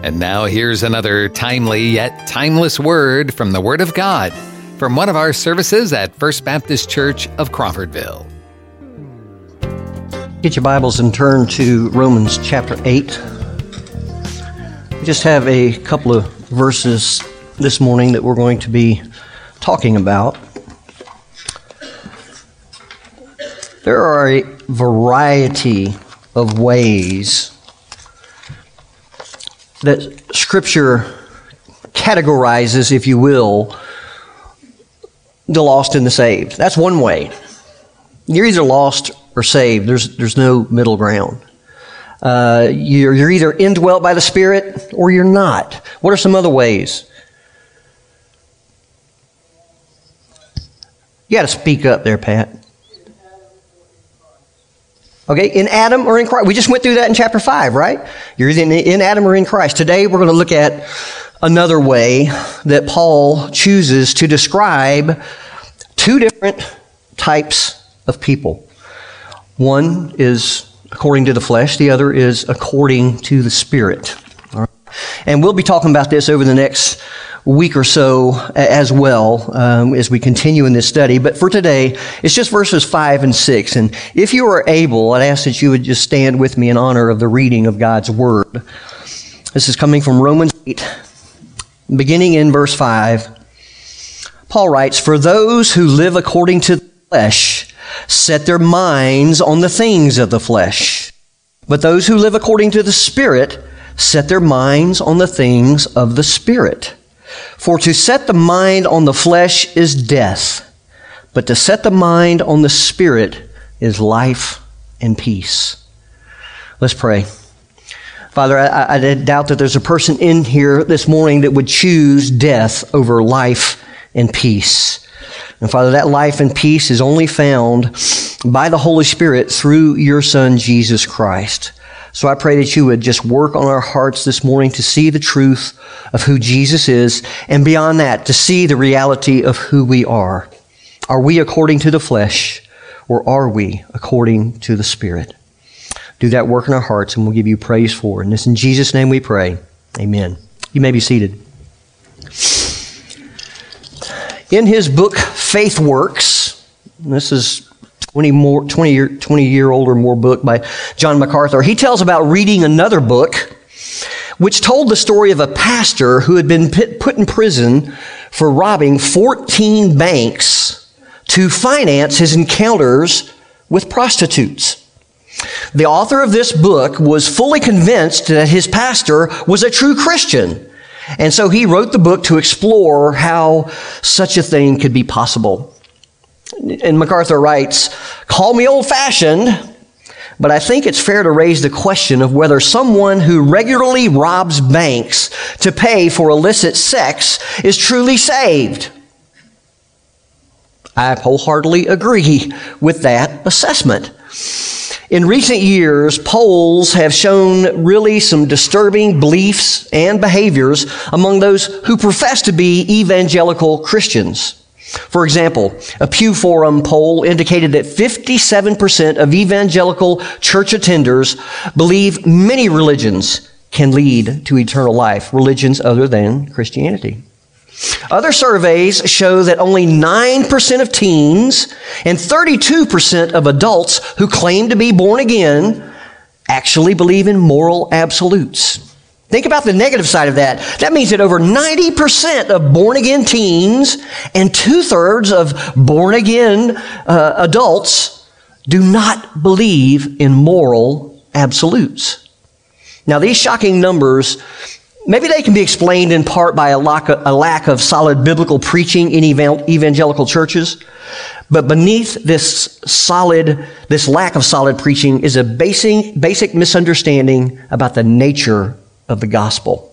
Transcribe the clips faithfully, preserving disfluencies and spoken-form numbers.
And now here's another timely yet timeless word from the Word of God from one of our services at First Baptist Church of Crawfordville. Get your Bibles and turn to Romans chapter eight. We just have a couple of verses this morning that we're going to be talking about. There are a variety of ways that Scripture categorizes, if you will, the lost and the saved. That's one way. You're either lost or saved. There's there's no middle ground. Uh, you're, you're either indwelt by the Spirit or you're not. What are some other ways? You got to speak up there, Pat. Okay, in Adam or in Christ. We just went through that in chapter five, right? You're either in Adam or in Christ. Today we're going to look at another way that Paul chooses to describe two different types of people. One is according to the flesh. The other is according to the Spirit. All right. And we'll be talking about this over the next week or so as well um, as we continue in this study. But for today, it's just verses five and six. And if you are able, I'd ask that you would just stand with me in honor of the reading of God's Word. This is coming from Romans eight, beginning in verse five. Paul writes, "For those who live according to the flesh set their minds on the things of the flesh, but those who live according to the Spirit set their minds on the things of the Spirit. For to set the mind on the flesh is death, but to set the mind on the Spirit is life and peace." Let's pray. Father, I, I doubt that there's a person in here this morning that would choose death over life and peace. And Father, that life and peace is only found by the Holy Spirit through your Son, Jesus Christ. So I pray that you would just work on our hearts this morning to see the truth of who Jesus is, and beyond that, to see the reality of who we are. Are we according to the flesh, or are we according to the Spirit? Do that work in our hearts, and we'll give you praise for it. And it's in Jesus' name we pray. Amen. You may be seated. In his book, Faith Works, this is twenty more, twenty year, twenty year old or more book by John MacArthur, he tells about reading another book which told the story of a pastor who had been put in prison for robbing fourteen banks to finance his encounters with prostitutes. The author of this book was fully convinced that his pastor was a true Christian, and so he wrote the book to explore how such a thing could be possible. And MacArthur writes, "Call me old-fashioned, but I think it's fair to raise the question of whether someone who regularly robs banks to pay for illicit sex is truly saved." I wholeheartedly agree with that assessment. In recent years, polls have shown really some disturbing beliefs and behaviors among those who profess to be evangelical Christians. For example, a Pew Forum poll indicated that fifty-seven percent of evangelical church attenders believe many religions can lead to eternal life, religions other than Christianity. Other surveys show that only nine percent of teens and thirty-two percent of adults who claim to be born again actually believe in moral absolutes. Think about the negative side of that. That means that over ninety percent of born-again teens and two-thirds of born-again uh, adults do not believe in moral absolutes. Now, these shocking numbers, maybe they can be explained in part by a lack of, a lack of solid biblical preaching in evangelical churches. But beneath this solid, this lack of solid preaching is a basic, basic misunderstanding about the nature of the gospel.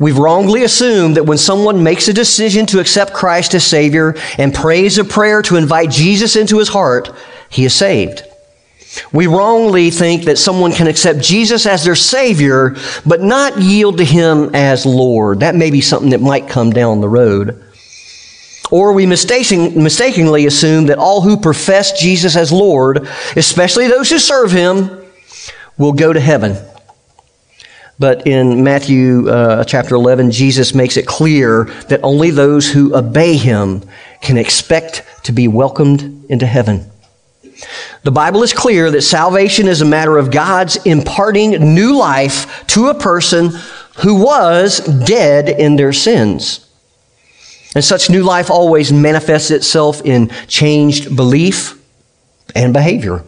We've wrongly assumed that when someone makes a decision to accept Christ as Savior and prays a prayer to invite Jesus into his heart, he is saved. We wrongly think that someone can accept Jesus as their Savior, but not yield to Him as Lord. That may be something that might come down the road. Or we mistakenly assume that all who profess Jesus as Lord, especially those who serve Him, will go to heaven. But in Matthew uh, chapter eleven, Jesus makes it clear that only those who obey him can expect to be welcomed into heaven. The Bible is clear that salvation is a matter of God's imparting new life to a person who was dead in their sins. And such new life always manifests itself in changed belief and behavior.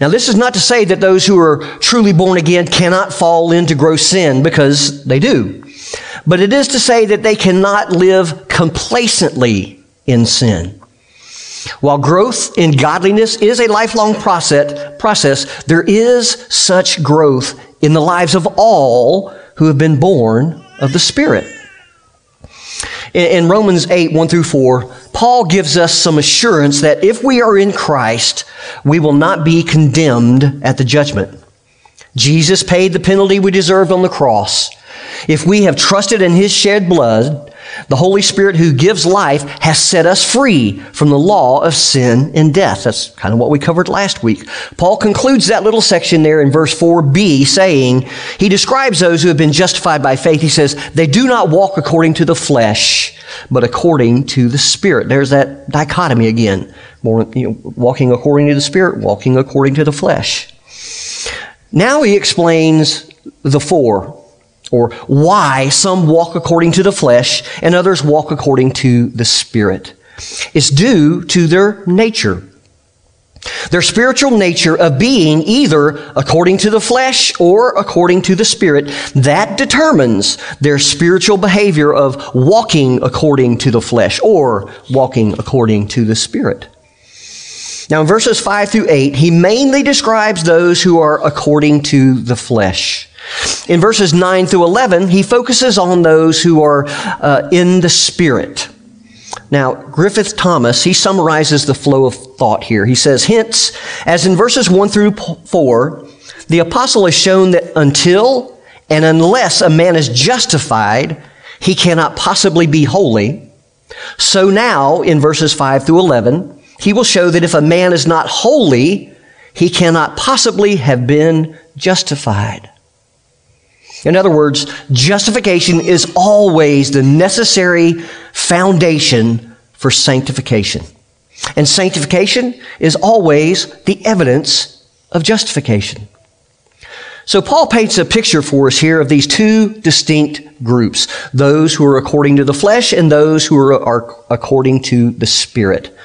Now, this is not to say that those who are truly born again cannot fall into gross sin, because they do. But it is to say that they cannot live complacently in sin. While growth in godliness is a lifelong process, process, there is such growth in the lives of all who have been born of the Spirit. In Romans eight, one through four, Paul gives us some assurance that if we are in Christ, we will not be condemned at the judgment. Jesus paid the penalty we deserved on the cross. If we have trusted in his shed blood, the Holy Spirit who gives life has set us free from the law of sin and death. That's kind of what we covered last week. Paul concludes that little section there in verse four b, saying, he describes those who have been justified by faith. He says, they do not walk according to the flesh, but according to the Spirit. There's that dichotomy again. More, you know, walking according to the Spirit, walking according to the flesh. Now he explains the four, or why some walk according to the flesh and others walk according to the Spirit. It's due to their nature. Their spiritual nature of being either according to the flesh or according to the Spirit, that determines their spiritual behavior of walking according to the flesh or walking according to the Spirit. Now in verses five through eight, he mainly describes those who are according to the flesh. In verses nine through eleven, he focuses on those who are uh, in the Spirit. Now, Griffith Thomas, he summarizes the flow of thought here. He says, hence, as in verses one through four, the apostle has shown that until and unless a man is justified, he cannot possibly be holy. So now, in verses five through eleven, he will show that if a man is not holy, he cannot possibly have been justified. In other words, justification is always the necessary foundation for sanctification. And sanctification is always the evidence of justification. So Paul paints a picture for us here of these two distinct groups, those who are according to the flesh and those who are, are according to the Spirit.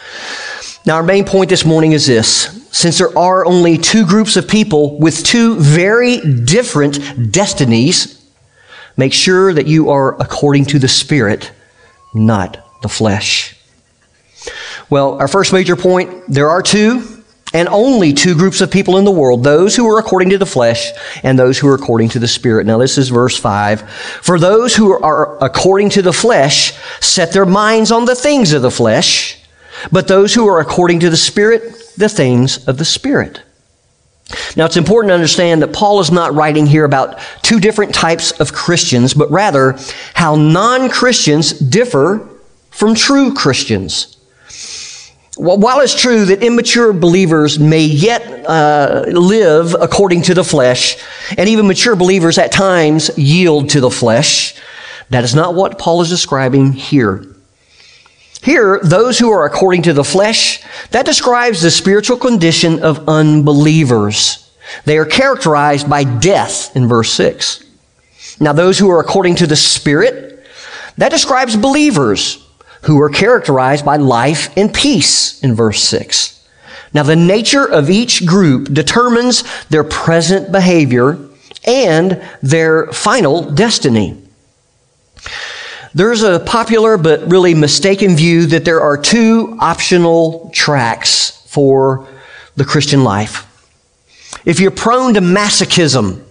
Now, our main point this morning is this. Since there are only two groups of people with two very different destinies, make sure that you are according to the Spirit, not the flesh. Well, our first major point, there are two and only two groups of people in the world, those who are according to the flesh and those who are according to the Spirit. Now, this is verse five. For those who are according to the flesh set their minds on the things of the flesh, but those who are according to the Spirit, the things of the Spirit. Now, it's important to understand that Paul is not writing here about two different types of Christians, but rather how non-Christians differ from true Christians. While it's true that immature believers may yet uh, live according to the flesh, and even mature believers at times yield to the flesh, that is not what Paul is describing here. Here, those who are according to the flesh, that describes the spiritual condition of unbelievers. They are characterized by death in verse six. Now, those who are according to the Spirit, that describes believers who are characterized by life and peace in verse six. Now, the nature of each group determines their present behavior and their final destiny. There's a popular but really mistaken view that there are two optional tracks for the Christian life. If you're prone to masochism,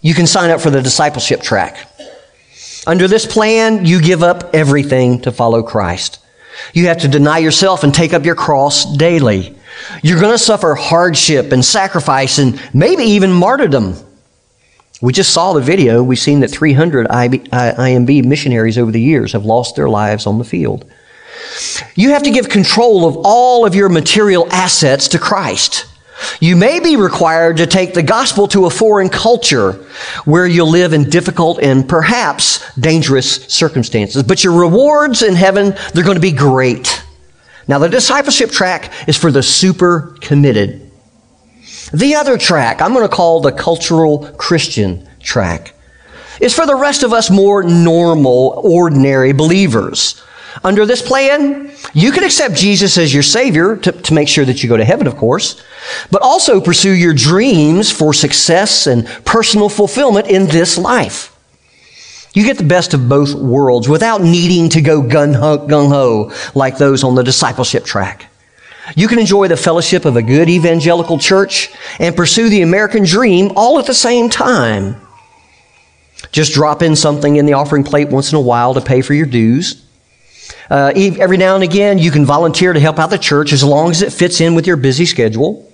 you can sign up for the discipleship track. Under this plan, you give up everything to follow Christ. You have to deny yourself and take up your cross daily. You're going to suffer hardship and sacrifice and maybe even martyrdom. We just saw the video. We've seen that three hundred I M B missionaries over the years have lost their lives on the field. You have to give control of all of your material assets to Christ. You may be required to take the gospel to a foreign culture where you'll live in difficult and perhaps dangerous circumstances. But your rewards in heaven, they're going to be great. Now, the discipleship track is for the super committed. The other track, I'm going to call the cultural Christian track, is for the rest of us more normal, ordinary believers. Under this plan, you can accept Jesus as your Savior to, to make sure that you go to heaven, of course, but also pursue your dreams for success and personal fulfillment in this life. You get the best of both worlds without needing to go gung-ho like those on the discipleship track. You can enjoy the fellowship of a good evangelical church and pursue the American dream all at the same time. Just drop in something in the offering plate once in a while to pay for your dues. Uh, every now and again, you can volunteer to help out the church as long as it fits in with your busy schedule.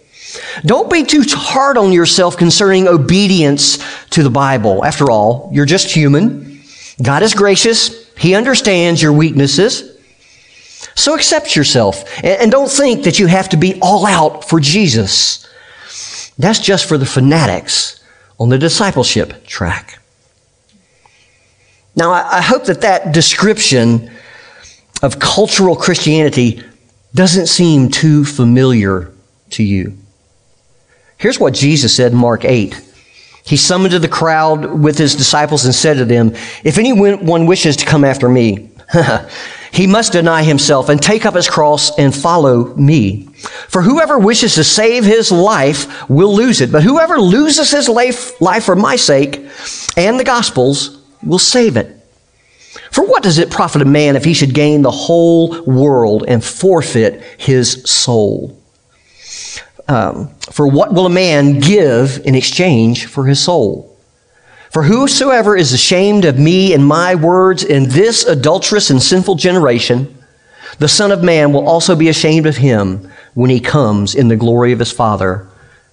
Don't be too hard on yourself concerning obedience to the Bible. After all, you're just human. God is gracious. He understands your weaknesses. So accept yourself, and don't think that you have to be all out for Jesus. That's just for the fanatics on the discipleship track. Now, I hope that that description of cultural Christianity doesn't seem too familiar to you. Here's what Jesus said in Mark eight. He summoned the crowd with his disciples and said to them, "If anyone wishes to come after me, he must deny himself and take up his cross and follow me. For whoever wishes to save his life will lose it, but whoever loses his life, life for my sake and the gospel's will save it. For what does it profit a man if he should gain the whole world and forfeit his soul? Um, for what will a man give in exchange for his soul? For whosoever is ashamed of me and my words in this adulterous and sinful generation, the Son of Man will also be ashamed of him when he comes in the glory of his Father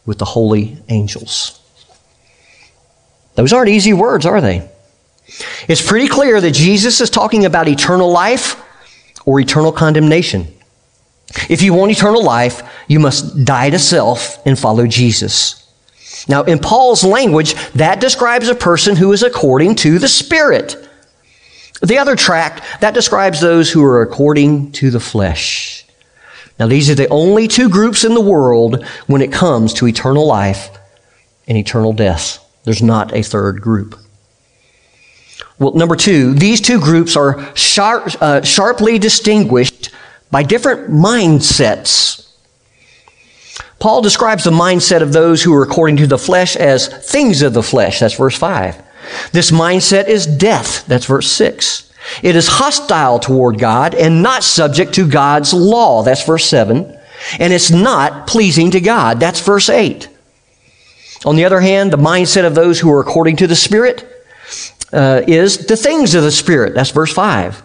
with the holy angels." Those aren't easy words, are they? It's pretty clear that Jesus is talking about eternal life or eternal condemnation. If you want eternal life, you must die to self and follow Jesus. Now, in Paul's language, that describes a person who is according to the Spirit. The other tract, that describes those who are according to the flesh. Now, these are the only two groups in the world when it comes to eternal life and eternal death. There's not a third group. Well, number two, these two groups are sharp, uh, sharply distinguished by different mindsets. Paul describes the mindset of those who are according to the flesh as things of the flesh. That's verse five. This mindset is death. That's verse six. It is hostile toward God and not subject to God's law. That's verse seven. And it's not pleasing to God. That's verse eight. On the other hand, the mindset of those who are according to the Spirit Uh, is the things of the Spirit. That's verse five.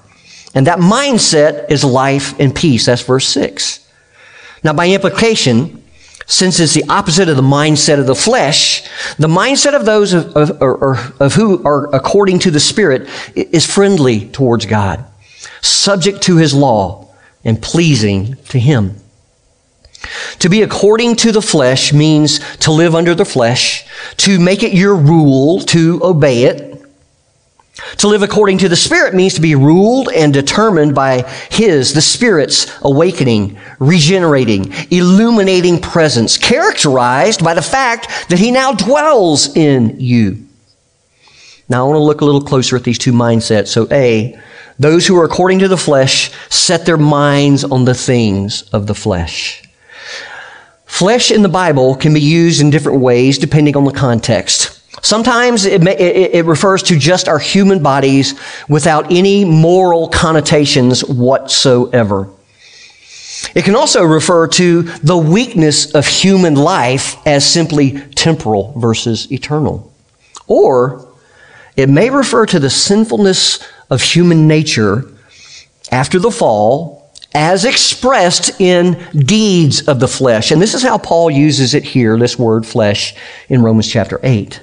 And that mindset is life and peace. That's verse six. Now, by implication, since it's the opposite of the mindset of the flesh, the mindset of those of, of, or, or, of who are according to the Spirit is friendly towards God, subject to His law, and pleasing to Him. To be according to the flesh means to live under the flesh, to make it your rule, to obey it. To live according to the Spirit means to be ruled and determined by His, the Spirit's, awakening, regenerating, illuminating presence, characterized by the fact that He now dwells in you. Now, I want to look a little closer at these two mindsets. So, A, those who are according to the flesh set their minds on the things of the flesh. Flesh in the Bible can be used in different ways depending on the context. Sometimes it, may, it, it refers to just our human bodies without any moral connotations whatsoever. It can also refer to the weakness of human life as simply temporal versus eternal. Or it may refer to the sinfulness of human nature after the fall as expressed in deeds of the flesh. And this is how Paul uses it here, this word flesh, in Romans chapter eight.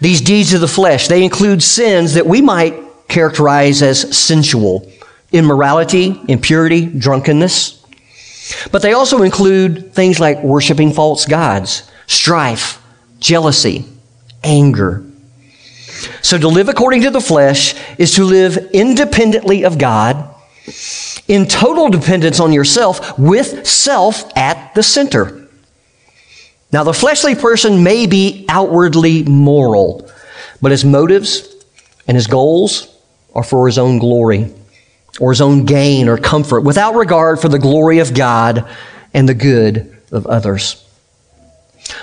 These deeds of the flesh, they include sins that we might characterize as sensual: immorality, impurity, drunkenness. But they also include things like worshiping false gods, strife, jealousy, anger. So to live according to the flesh is to live independently of God, in total dependence on yourself, with self at the center. Now, the fleshly person may be outwardly moral, but his motives and his goals are for his own glory or his own gain or comfort, without regard for the glory of God and the good of others.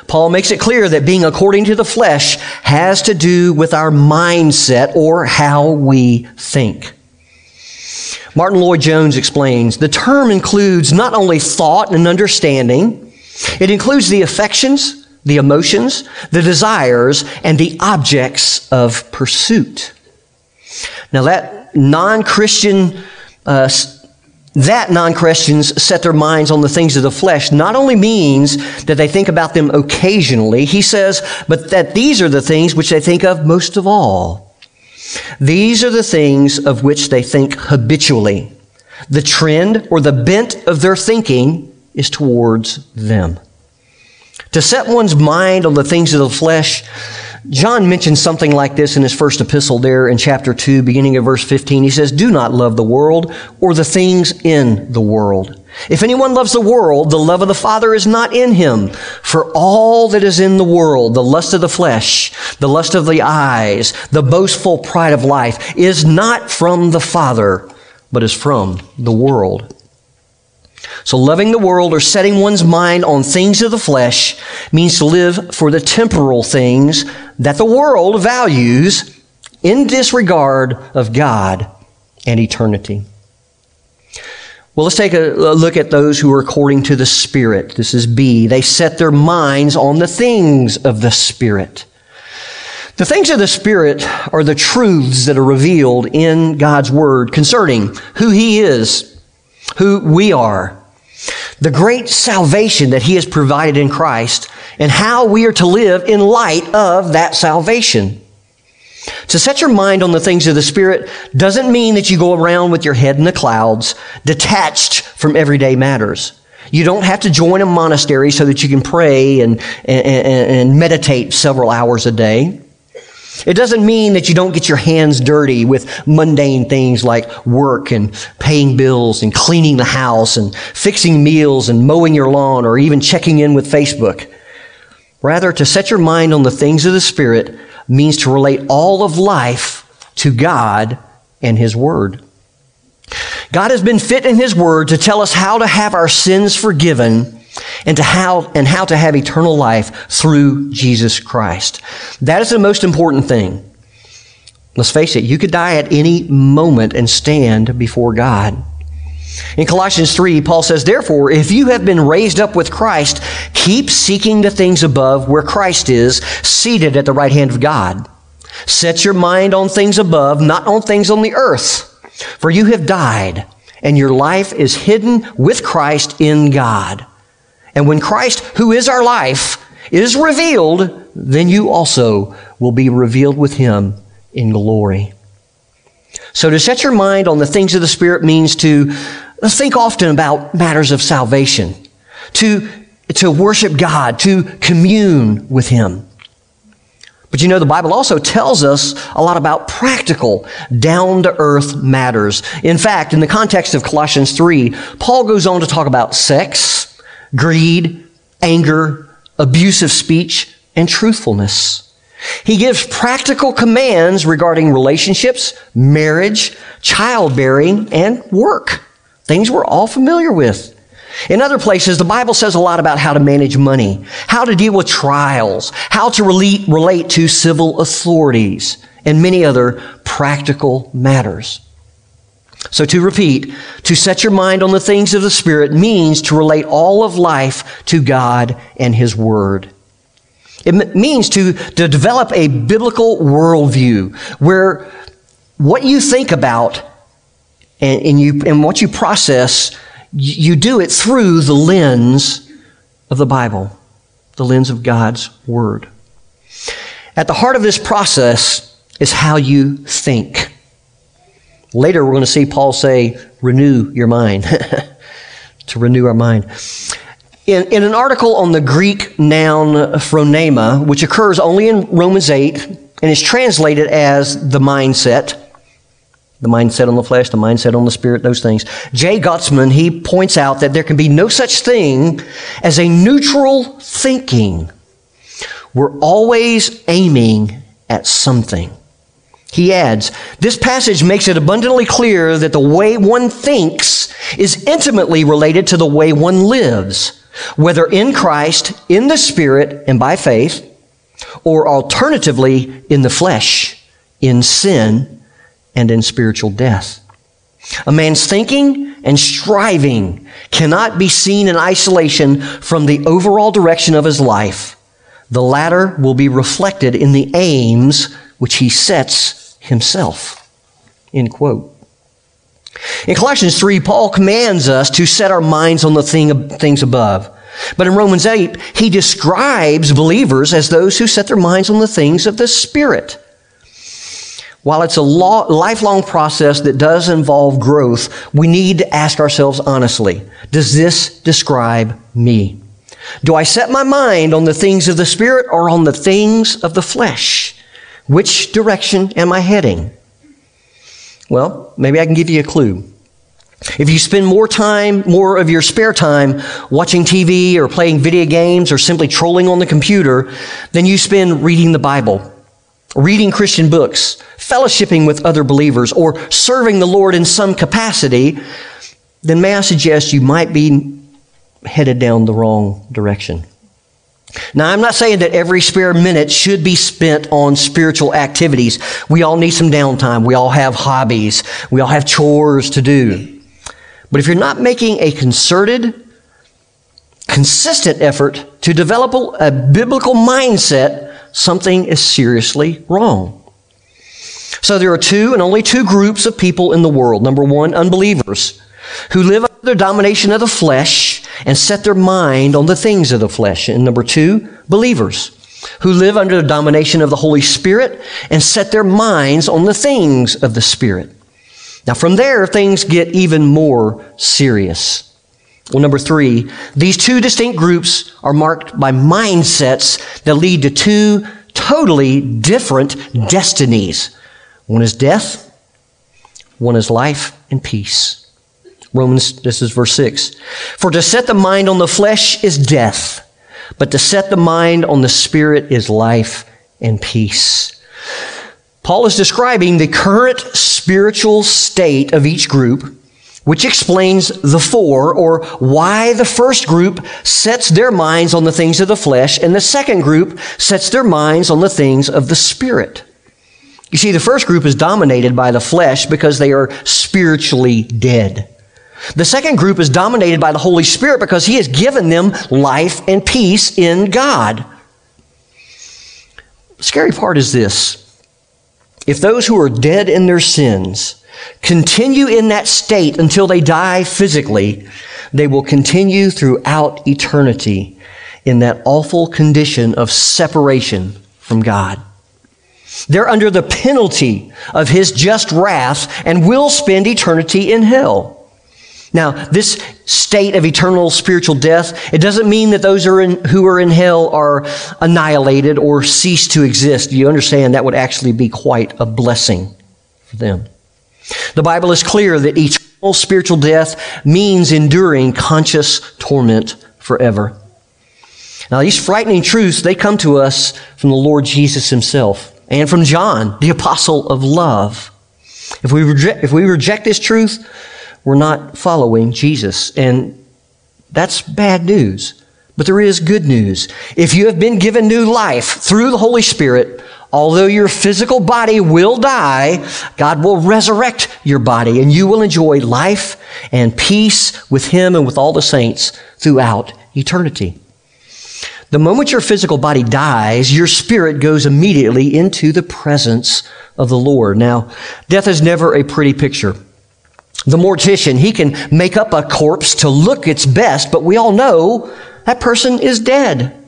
Paul makes it clear that being according to the flesh has to do with our mindset or how we think. Martin Lloyd-Jones explains, the term includes not only thought and understanding, it includes the affections, the emotions, the desires, and the objects of pursuit. Now that non-Christian uh, That non-Christians set their minds on the things of the flesh not only means that they think about them occasionally, he says, but that these are the things which they think of most of all. These are the things of which they think habitually. The trend or the bent of their thinking is towards them. To set one's mind on the things of the flesh, John mentions something like this in his first epistle there in chapter two, beginning of verse fifteen. He says, do not love the world or the things in the world. If anyone loves the world, the love of the Father is not in him. For all that is in the world, the lust of the flesh, the lust of the eyes, the boastful pride of life, is not from the Father, but is from the world. So loving the world or setting one's mind on things of the flesh means to live for the temporal things that the world values in disregard of God and eternity. Well, let's take a look at those who are according to the Spirit. This is B. They set their minds on the things of the Spirit. The things of the Spirit are the truths that are revealed in God's Word concerning who He is, who we are, the great salvation that He has provided in Christ, and how we are to live in light of that salvation. To set your mind on the things of the Spirit doesn't mean that you go around with your head in the clouds, detached from everyday matters. You don't have to join a monastery so that you can pray and, and, and meditate several hours a day. It doesn't mean that you don't get your hands dirty with mundane things like work and paying bills and cleaning the house and fixing meals and mowing your lawn or even checking in with Facebook. Rather, to set your mind on the things of the Spirit means to relate all of life to God and His Word. God has been fit in His Word to tell us how to have our sins forgiven and to how and how to have eternal life through Jesus Christ. That is the most important thing. Let's face it, you could die at any moment and stand before God. In Colossians three, Paul says, therefore, if you have been raised up with Christ, keep seeking the things above where Christ is, seated at the right hand of God. Set your mind on things above, not on things on the earth. For you have died, and your life is hidden with Christ in God. And when Christ, who is our life, is revealed, then you also will be revealed with Him in glory. So to set your mind on the things of the Spirit means to think often about matters of salvation, to, to worship God, to commune with Him. But you know, the Bible also tells us a lot about practical, down-to-earth matters. In fact, in the context of Colossians three, Paul goes on to talk about sex, greed, anger, abusive speech, and truthfulness. He gives practical commands regarding relationships, marriage, childbearing, and work. Things we're all familiar with. In other places, the Bible says a lot about how to manage money, how to deal with trials, how to relate, relate to civil authorities, and many other practical matters. So to repeat, to set your mind on the things of the Spirit means to relate all of life to God and His Word. It m- means to, to develop a biblical worldview where what you think about and, and, you, and what you process, you do it through the lens of the Bible, the lens of God's Word. At the heart of this process is how you think. Later, we're going to see Paul say, renew your mind. to renew our mind. In, in an article on the Greek noun phronema, which occurs only in Romans eight and is translated as the mindset, the mindset on the flesh, the mindset on the spirit, those things, Jay Gotsman, he points out that there can be no such thing as a neutral thinking. We're always aiming at something. He adds, this passage makes it abundantly clear that the way one thinks is intimately related to the way one lives, whether in Christ, in the Spirit, and by faith, or alternatively in the flesh, in sin, and in spiritual death. A man's thinking and striving cannot be seen in isolation from the overall direction of his life. The latter will be reflected in the aims which he sets himself. End quote. In Colossians three, Paul commands us to set our minds on the thing, things above. But in Romans eight, he describes believers as those who set their minds on the things of the Spirit. While it's a lo- lifelong process that does involve growth, we need to ask ourselves honestly, does this describe me? Do I set my mind on the things of the Spirit or on the things of the flesh? Which direction am I heading? Well, maybe I can give you a clue. If you spend more time, more of your spare time watching T V or playing video games or simply trolling on the computer, then you spend reading the Bible, reading Christian books, fellowshipping with other believers, or serving the Lord in some capacity, then may I suggest you might be headed down the wrong direction. Now, I'm not saying that every spare minute should be spent on spiritual activities. We all need some downtime. We all have hobbies. We all have chores to do. But if you're not making a concerted, consistent effort to develop a biblical mindset, something is seriously wrong. So there are two and only two groups of people in the world. Number one, unbelievers who live under the domination of the flesh and set their mind on the things of the flesh. And number two, believers who live under the domination of the Holy Spirit and set their minds on the things of the Spirit. Now from there, things get even more serious. Well, number three, these two distinct groups are marked by mindsets that lead to two totally different destinies. One is death, one is life and peace. Romans, this is verse six. For to set the mind on the flesh is death, but to set the mind on the Spirit is life and peace. Paul is describing the current spiritual state of each group, which explains the four, or why the first group sets their minds on the things of the flesh, and the second group sets their minds on the things of the Spirit. You see, the first group is dominated by the flesh because they are spiritually dead. The second group is dominated by the Holy Spirit because He has given them life and peace in God. The scary part is this. If those who are dead in their sins continue in that state until they die physically, they will continue throughout eternity in that awful condition of separation from God. They're under the penalty of His just wrath and will spend eternity in hell. Now, this state of eternal spiritual death, it doesn't mean that those who are, in, who are in hell are annihilated or cease to exist. You understand that would actually be quite a blessing for them. The Bible is clear that eternal spiritual death means enduring conscious torment forever. Now, these frightening truths, they come to us from the Lord Jesus Himself and from John, the apostle of love. If we reject, if we reject this truth, we're not following Jesus, and that's bad news. But there is good news. If you have been given new life through the Holy Spirit, although your physical body will die, God will resurrect your body, and you will enjoy life and peace with Him and with all the saints throughout eternity. The moment your physical body dies, your spirit goes immediately into the presence of the Lord. Now, death is never a pretty picture. The mortician, he can make up a corpse to look its best, but we all know that person is dead.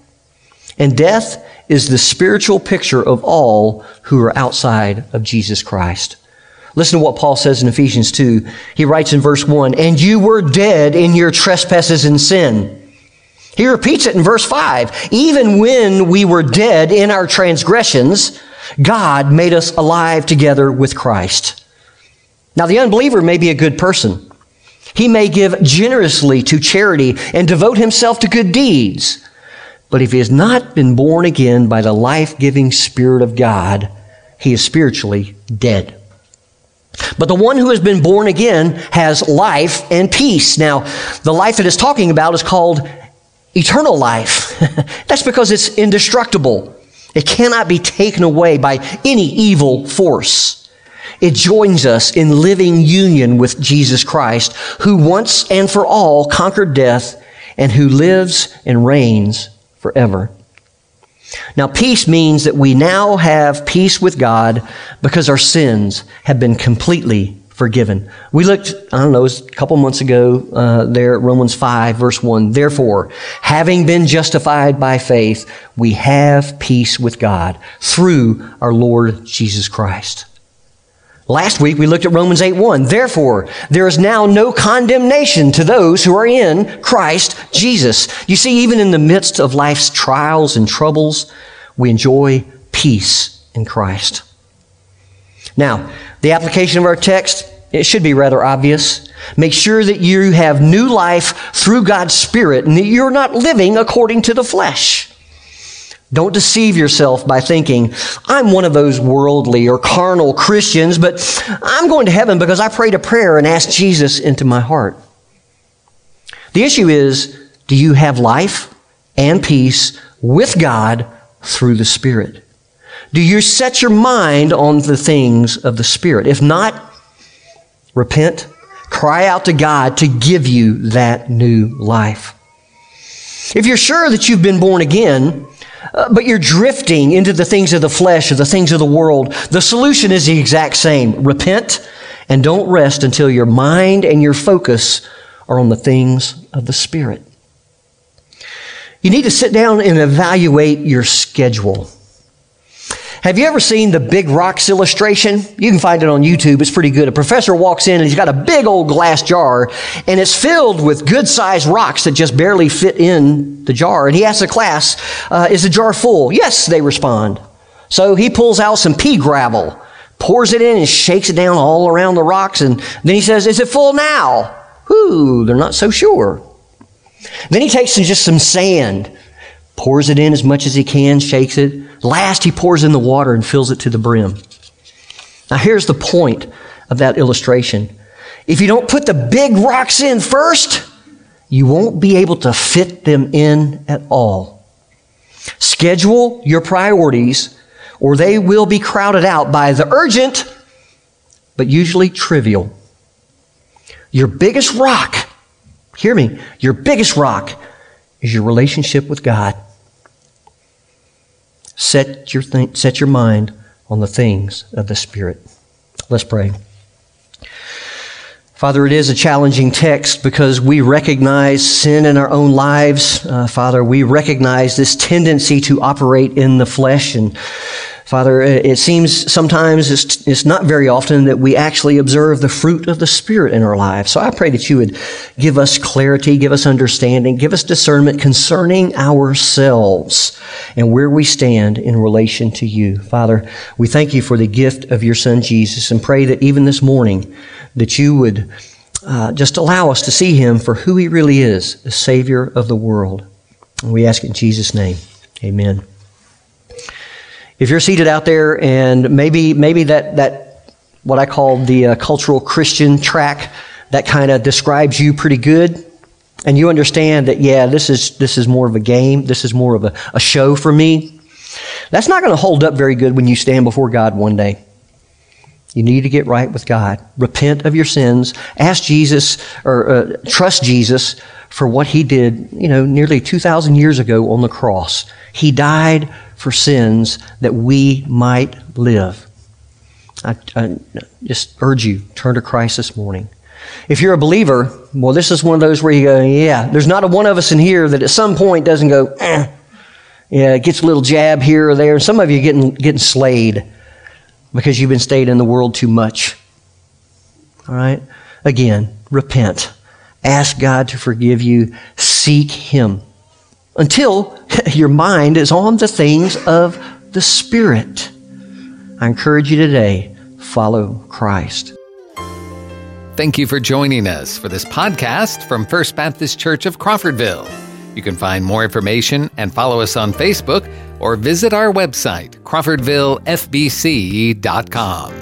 And death is the spiritual picture of all who are outside of Jesus Christ. Listen to what Paul says in Ephesians two. He writes in verse one, "And you were dead in your trespasses and sin." He repeats it in verse five. "Even when we were dead in our transgressions, God made us alive together with Christ." Now, the unbeliever may be a good person. He may give generously to charity and devote himself to good deeds. But if he has not been born again by the life-giving Spirit of God, he is spiritually dead. But the one who has been born again has life and peace. Now, the life that it's talking about is called eternal life. That's because it's indestructible. It cannot be taken away by any evil force. It joins us in living union with Jesus Christ, who once and for all conquered death and who lives and reigns forever. Now, peace means that we now have peace with God because our sins have been completely forgiven. We looked, I don't know, it was a couple months ago uh, there at Romans five, verse one. "Therefore, having been justified by faith, we have peace with God through our Lord Jesus Christ." Last week, we looked at Romans eight, one. "Therefore, there is now no condemnation to those who are in Christ Jesus." You see, even in the midst of life's trials and troubles, we enjoy peace in Christ. Now, the application of our text, it should be rather obvious. Make sure that you have new life through God's Spirit and that you're not living according to the flesh. Don't deceive yourself by thinking, "I'm one of those worldly or carnal Christians, but I'm going to heaven because I prayed a prayer and asked Jesus into my heart." The issue is, do you have life and peace with God through the Spirit? Do you set your mind on the things of the Spirit? If not, repent, cry out to God to give you that new life. If you're sure that you've been born again, Uh, but you're drifting into the things of the flesh or the things of the world, the solution is the exact same. Repent and don't rest until your mind and your focus are on the things of the Spirit. You need to sit down and evaluate your schedule. Have you ever seen the Big Rocks illustration? You can find it on YouTube. It's pretty good. A professor walks in and he's got a big old glass jar, and it's filled with good-sized rocks that just barely fit in the jar. And he asks the class, uh, is the jar full? Yes, they respond. So he pulls out some pea gravel, pours it in and shakes it down all around the rocks. And then he says, is it full now? Whoo, they're not so sure. Then he takes just some sand, pours it in as much as he can, shakes it. Last, he pours in the water and fills it to the brim. Now, here's the point of that illustration. If you don't put the big rocks in first, you won't be able to fit them in at all. Schedule your priorities, or they will be crowded out by the urgent, but usually trivial. Your biggest rock, hear me, your biggest rock is your relationship with God. Set your th- set your mind on the things of the Spirit. Let's pray. Father, it is a challenging text because we recognize sin in our own lives. Uh, Father, we recognize this tendency to operate in the flesh. And Father, it seems sometimes, it's, it's not very often, that we actually observe the fruit of the Spirit in our lives. So I pray that you would give us clarity, give us understanding, give us discernment concerning ourselves and where we stand in relation to you. Father, we thank you for the gift of your Son, Jesus, and pray that even this morning that you would uh, just allow us to see him for who he really is, the Savior of the world. And we ask it in Jesus' name. Amen. If you're seated out there and maybe maybe that, that what I call the uh, cultural Christian track, that kind of describes you pretty good, and you understand that, yeah, this is, this is more of a game, this is more of a, a show for me, that's not going to hold up very good when you stand before God one day. You need to get right with God. Repent of your sins. Ask Jesus, or uh, trust Jesus for what he did, you know, nearly two thousand years ago on the cross. He died for sins that we might live. I, I just urge you, turn to Christ this morning. If you're a believer, well, this is one of those where you go, yeah, there's not a one of us in here that at some point doesn't go, eh. Yeah, gets a little jab here or there. Some of you are getting, getting slayed, because you've been stayed in the world too much. All right? Again, repent. Ask God to forgive you. Seek Him until your mind is on the things of the Spirit. I encourage you today, follow Christ. Thank you for joining us for this podcast from First Baptist Church of Crawfordville. You can find more information and follow us on Facebook or visit our website, Crawfordville F B C dot com.